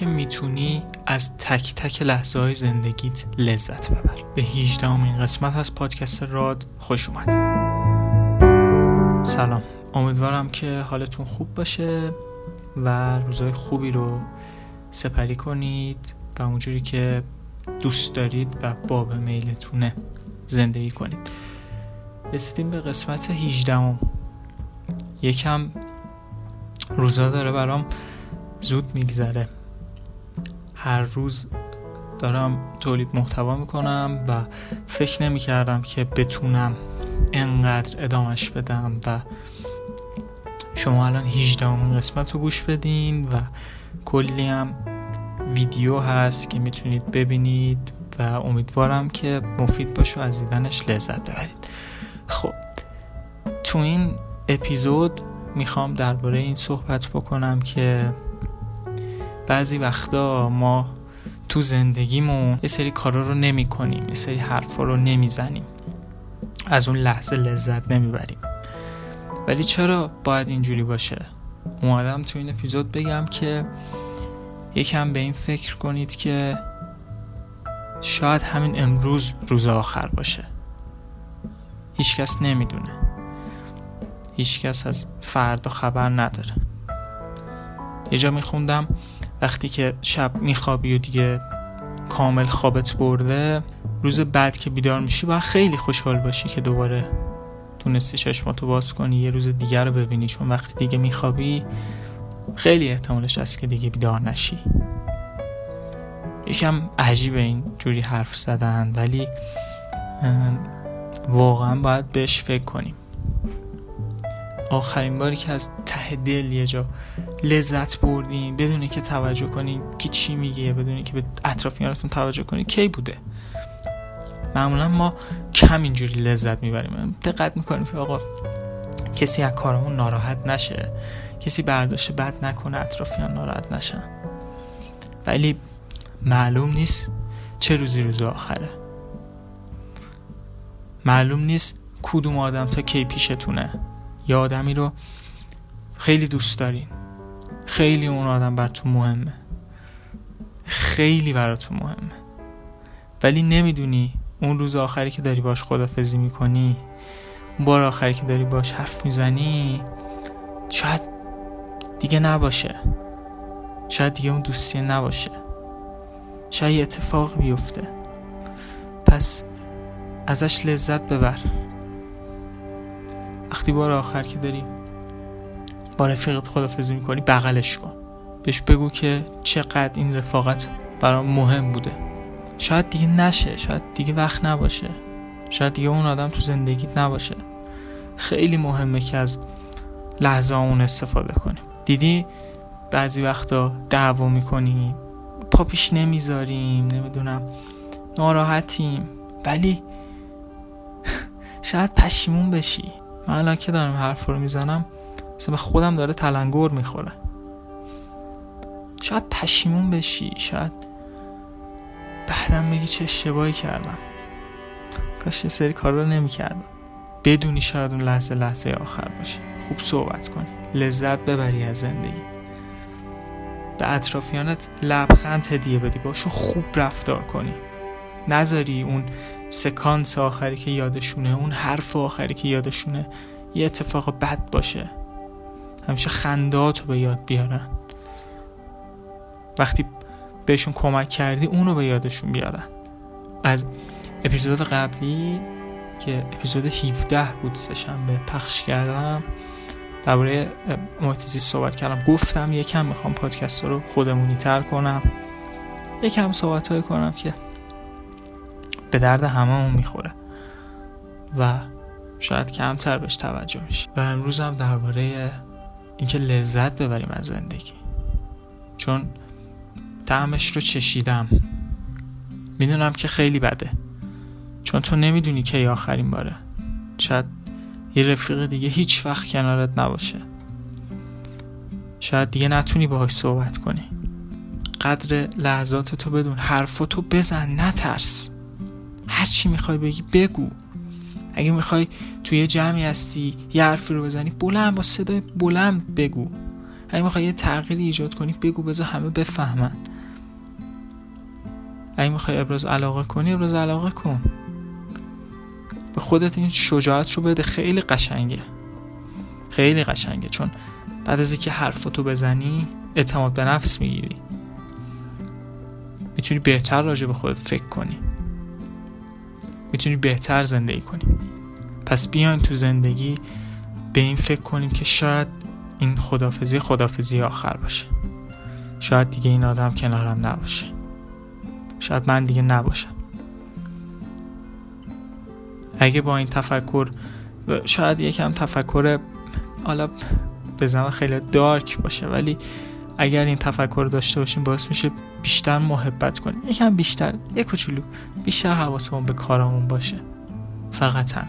که میتونی از تک تک لحظه‌های زندگیت لذت ببر. به 18مین قسمت از پادکست راد خوش اومد. سلام، امیدوارم که حالتون خوب باشه و روزای خوبی رو سپری کنید و اونجوری که دوست دارید و باب میلتونه زندگی کنید. رسیدیم به قسمت 18م. یکم روزا داره برام زود میگذره. هر روز دارم تولید محتوا میکنم و فکر نمیکردم که بتونم انقدر ادامش بدم و شما الان 18مین قسمت رو گوش بدین و کلی هم ویدیو هست که میتونید ببینید و امیدوارم که مفید باشه و از دیدنش لذت ببرید. خب تو این اپیزود میخوام درباره این صحبت بکنم که بعضی وقتا ما تو زندگیمون یه سری کارا رو نمی کنیم، یه سری حرفا رو نمی زنیم، از اون لحظه لذت نمی بریم. ولی چرا باید اینجوری باشه؟ اومدم تو این اپیزود بگم که یکم به این فکر کنید که شاید همین امروز روز آخر باشه. هیچکس نمیدونه، هیچکس از فردا خبر نداره. یه جا میخوندم وقتی که شب میخوابی و دیگه کامل خوابت برده، روز بعد که بیدار میشی باید خیلی خوشحال باشی که دوباره تونستی چشماتو باز کنی یه روز دیگر رو ببینی، چون وقتی دیگه میخوابی خیلی احتمالش هست که دیگه بیدار نشی. یکم عجیبه این جوری حرف زدن، ولی واقعا باید بهش فکر کنیم. آخرین باری که از ته دل یه جا لذت بردین بدون که توجه کنین که چی میگه، بدون که به اطرافیانتون توجه کنین، کی بوده؟ معمولا ما کم اینجوری لذت میبریم. دقت میکنیم که آقا کسی از کارمون ناراحت نشه، کسی برداشت بد نکنه، اطرافیان ناراحت نشن، ولی معلوم نیست چه روزی روز آخره. معلوم نیست کدوم آدم تا کی پیشتونه. یه آدمی رو خیلی دوست دارین، خیلی اون آدم براتون مهمه، خیلی براتون مهمه، ولی نمیدونی اون روز آخری که داری باش خدافزی میکنی، اون بار آخری که داری باش حرف میزنی، شاید دیگه نباشه، شاید دیگه اون دوستی نباشه، شاید اتفاق بیفته. پس ازش لذت ببر. وقتی بار آخر که داری با رفیقت خدافزی میکنی بغلش کن، بهش بگو که چقدر این رفاقت برام مهم بوده. شاید دیگه نشه، شاید دیگه وقت نباشه، شاید دیگه اون آدم تو زندگیت نباشه. خیلی مهمه که از لحظه اون استفاده کنیم. دیدی بعضی وقتا دعوا میکنیم، پا پیش نمیذاریم، نمیدونم ناراحتیم، ولی شاید پشیمون بشی. من الان که دارم حرف رو میزنم مثلا خودم داره تلنگر میخوره. شاید پشیمون بشی، شاید بعدم بگی چه اشتباهی کردم، کاش یه سری کار رو نمیکردم. بدونی شاید اون لحظه آخر باشه. خوب صحبت کنی، لذت ببری از زندگی، به اطرافیانت لبخند هدیه بدی، باشون خوب رفتار کنی، نذاری اون سکانس آخری که یادشونه، اون حرف آخری که یادشونه یه اتفاق بد باشه. همیشه خندهاتو به یاد بیارن، وقتی بهشون کمک کردی اونو به یادشون بیارن. از اپیزود قبلی که اپیزود 17 بود، سه‌شنبه پخش کردم، درباره محیط زیست صحبت کردم. گفتم یکم میخوام پادکست رو خودمونی تر کنم، یکم صحبت‌های کنم که به درد هممون میخوره و شاید کمتر بهش توجه میشه. و امروز هم درباره اینکه لذت ببریم از زندگی، چون طعمش رو چشیدم، میدونم که خیلی بده، چون تو نمیدونی کی آخرین باره. شاید یه رفیق دیگه هیچ وقت کنارت نباشه، شاید دیگه نتونی باهاش صحبت کنی. قدر لحظاتتو بدون، حرفاتو بزن، نترس، هر چی میخوای بگی بگو. اگه میخوای توی جمعی هستی یه حرفی رو بزنی، بلند با صدای بلند بگو. اگه میخوای یه تغییری ایجاد کنی بگو، بذار همه بفهمن. اگه میخوای ابراز علاقه کنی ابراز علاقه کن، به خودت این شجاعت رو بده. خیلی قشنگه، خیلی قشنگه، چون بعد از اینکه حرفتو بزنی اعتماد به نفس میگیری، میتونی بهتر راجع به خودت فکر کنی، میتونی بهتر زندگی کنی. پس بیاین تو زندگی به این فکر کنیم که شاید این خدافزی آخر باشه، شاید دیگه این آدم کنارم نباشه، شاید من دیگه نباشم. اگه با این تفکر، شاید یکم تفکر حالا به زمان خیلی دارک باشه، ولی اگر این تفکر داشته باشیم باعث میشه بیشتر محبت کنیم، یکم بیشتر، یک کوچولو بیشتر حواسمون به کارامون باشه. فقط هم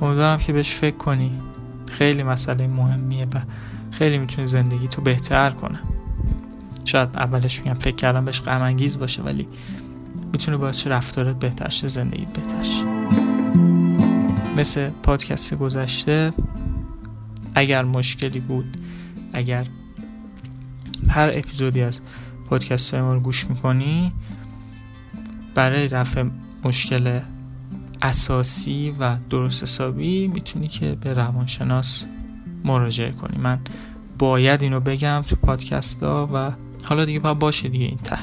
امیدوارم که بهش فکر کنی، خیلی مسئله مهمیه و خیلی میتونه زندگی تو بهتر کنه. شاید اولش میگم فکر کردم بهش غم انگیز باشه، ولی میتونه باعث رفتارت بهتر شه، زندگیت بهتر شه. مثل پادکست گذشته، اگر مشکلی بود، اگر هر اپیزودی از پادکست های ما رو گوش میکنی، برای رفع مشکل اساسی و درست حسابی میتونی که به روانشناس مراجعه کنی. من باید اینو بگم تو پادکست ها و حالا دیگه باشه دیگه این ته.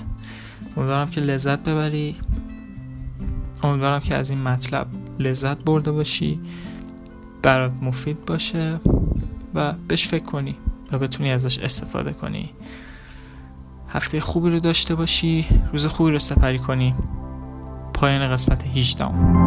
امیدوارم که لذت ببری، امیدوارم که از این مطلب لذت برده باشی، برات مفید باشه و بهش فکر کنی و بتونی ازش استفاده کنی. هفته خوبی رو داشته باشی، روز خوبی رو سپری کنی. پایان قسمت 18.